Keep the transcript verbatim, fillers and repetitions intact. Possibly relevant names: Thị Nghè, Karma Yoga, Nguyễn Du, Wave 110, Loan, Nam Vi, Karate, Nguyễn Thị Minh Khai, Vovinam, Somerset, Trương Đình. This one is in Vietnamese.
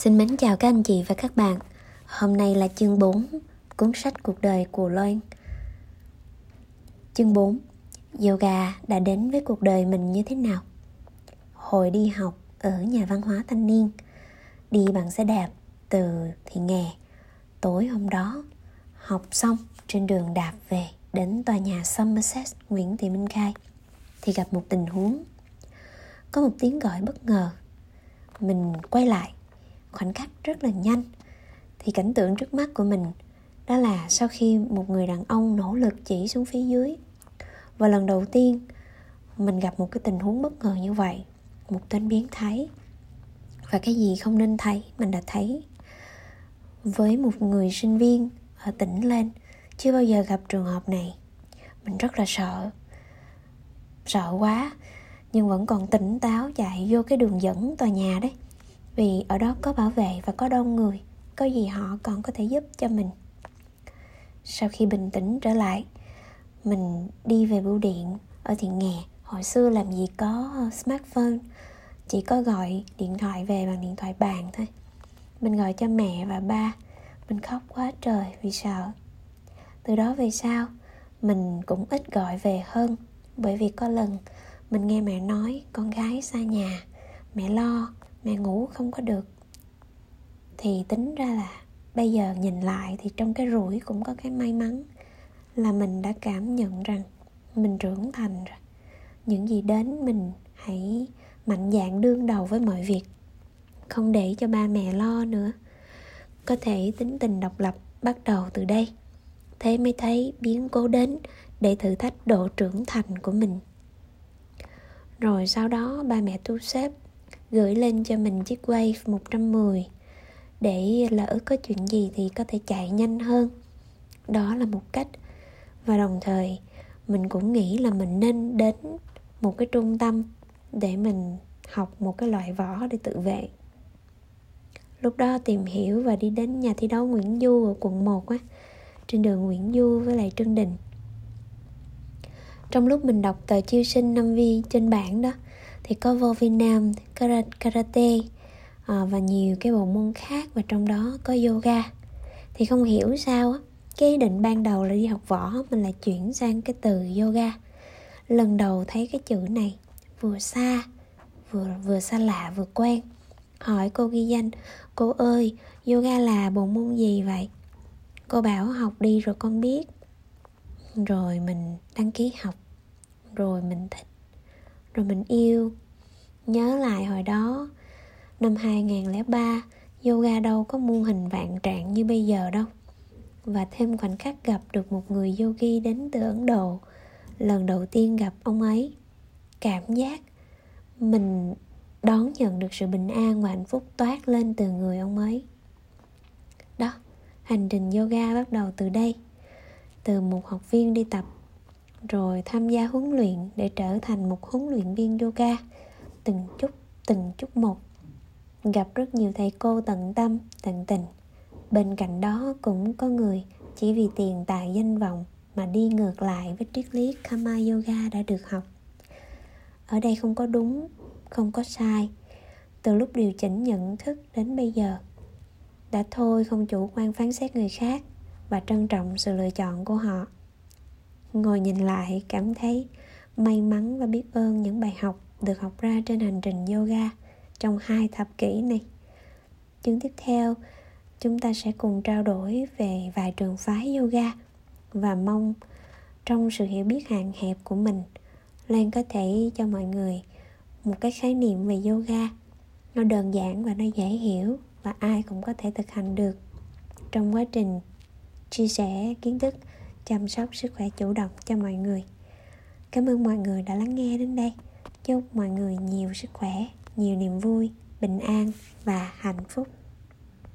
Xin mến chào các anh chị và các bạn. Hôm nay là chương bốn cuốn sách cuộc đời của Loan. Chương bốn. Yoga đã đến với cuộc đời mình như thế nào? Hồi đi học ở nhà văn hóa thanh niên, đi bằng xe đạp từ Thị Nghè. Tối hôm đó, học xong trên đường đạp về đến tòa nhà Somerset Nguyễn Thị Minh Khai thì gặp một tình huống. Có một tiếng gọi bất ngờ. Mình quay lại khoảnh khắc rất là nhanh. Thì cảnh tượng trước mắt của mình đó là sau khi một người đàn ông nỗ lực chỉ xuống phía dưới. Và lần đầu tiên mình gặp một cái tình huống bất ngờ như vậy. Một tên biến thái. Và cái gì không nên thấy mình đã thấy. Với một người sinh viên ở tỉnh lên, chưa bao giờ gặp trường hợp này. Mình rất là sợ. Sợ quá. Nhưng vẫn còn tỉnh táo chạy vô cái đường dẫn tòa nhà đấy. Vì ở đó có bảo vệ và có đông người. Có gì họ còn có thể giúp cho mình. Sau khi bình tĩnh trở lại, mình đi về bưu điện ở Thị Nghè. Hồi xưa làm gì có smartphone, chỉ có gọi điện thoại về bằng điện thoại bàn thôi. Mình gọi cho mẹ và ba. Mình khóc quá trời vì sợ. Từ đó về sau, mình cũng ít gọi về hơn. Bởi vì có lần mình nghe mẹ nói con gái xa nhà, mẹ lo, mẹ ngủ không có được. Thì tính ra là bây giờ nhìn lại thì trong cái rủi cũng có cái may mắn. Là mình đã cảm nhận rằng mình trưởng thành rồi. Những gì đến mình hãy mạnh dạn đương đầu với mọi việc. Không để cho ba mẹ lo nữa. Có thể tính tình độc lập bắt đầu từ đây. Thế mới thấy biến cố đến để thử thách độ trưởng thành của mình. Rồi sau đó ba mẹ thu xếp gửi lên cho mình chiếc Wave một trăm mười để lỡ có chuyện gì thì có thể chạy nhanh hơn. Đó là một cách. Và đồng thời mình cũng nghĩ là mình nên đến một cái trung tâm để mình học một cái loại võ để tự vệ. Lúc đó tìm hiểu và đi đến nhà thi đấu Nguyễn Du ở quận một á, trên đường Nguyễn Du với lại Trương Đình. Trong lúc mình đọc tờ chiêu sinh Nam Vi trên bảng đó thì có Vovinam, Karate và nhiều cái bộ môn khác, và trong đó có yoga. Thì không hiểu sao á, cái ý định ban đầu là đi học võ, mình lại chuyển sang cái từ yoga. Lần đầu thấy cái chữ này vừa xa, vừa vừa xa lạ vừa quen. Hỏi cô ghi danh, cô ơi, yoga là bộ môn gì vậy? Cô bảo học đi rồi con biết. Rồi mình đăng ký học. Rồi mình thích. Rồi mình yêu. Nhớ lại hồi đó, năm hai không không ba, yoga đâu có muôn hình vạn trạng như bây giờ đâu. Và thêm khoảnh khắc gặp được một người yogi đến từ Ấn Độ. Lần đầu tiên gặp ông ấy, cảm giác mình đón nhận được sự bình an và hạnh phúc toát lên từ người ông ấy. Đó, hành trình yoga bắt đầu từ đây. Từ một học viên đi tập, rồi tham gia huấn luyện để trở thành một huấn luyện viên yoga. Từng chút, từng chút một. Gặp rất nhiều thầy cô tận tâm, tận tình. Bên cạnh đó cũng có người chỉ vì tiền tài danh vọng mà đi ngược lại với triết lý Karma Yoga đã được học. Ở đây không có đúng, không có sai. Từ lúc điều chỉnh nhận thức đến bây giờ, đã thôi không chủ quan phán xét người khác và trân trọng sự lựa chọn của họ. Ngồi nhìn lại cảm thấy may mắn và biết ơn những bài học được học ra trên hành trình yoga trong hai thập kỷ này. Chương tiếp theo, chúng ta sẽ cùng trao đổi về vài trường phái yoga và mong trong sự hiểu biết hạn hẹp của mình, Lan có thể cho mọi người một cái khái niệm về yoga. Nó đơn giản và nó dễ hiểu và ai cũng có thể thực hành được trong quá trình chia sẻ kiến thức, chăm sóc sức khỏe chủ động cho mọi người. Cảm ơn mọi người đã lắng nghe đến đây. Chúc mọi người nhiều sức khỏe, nhiều niềm vui, bình an và hạnh phúc.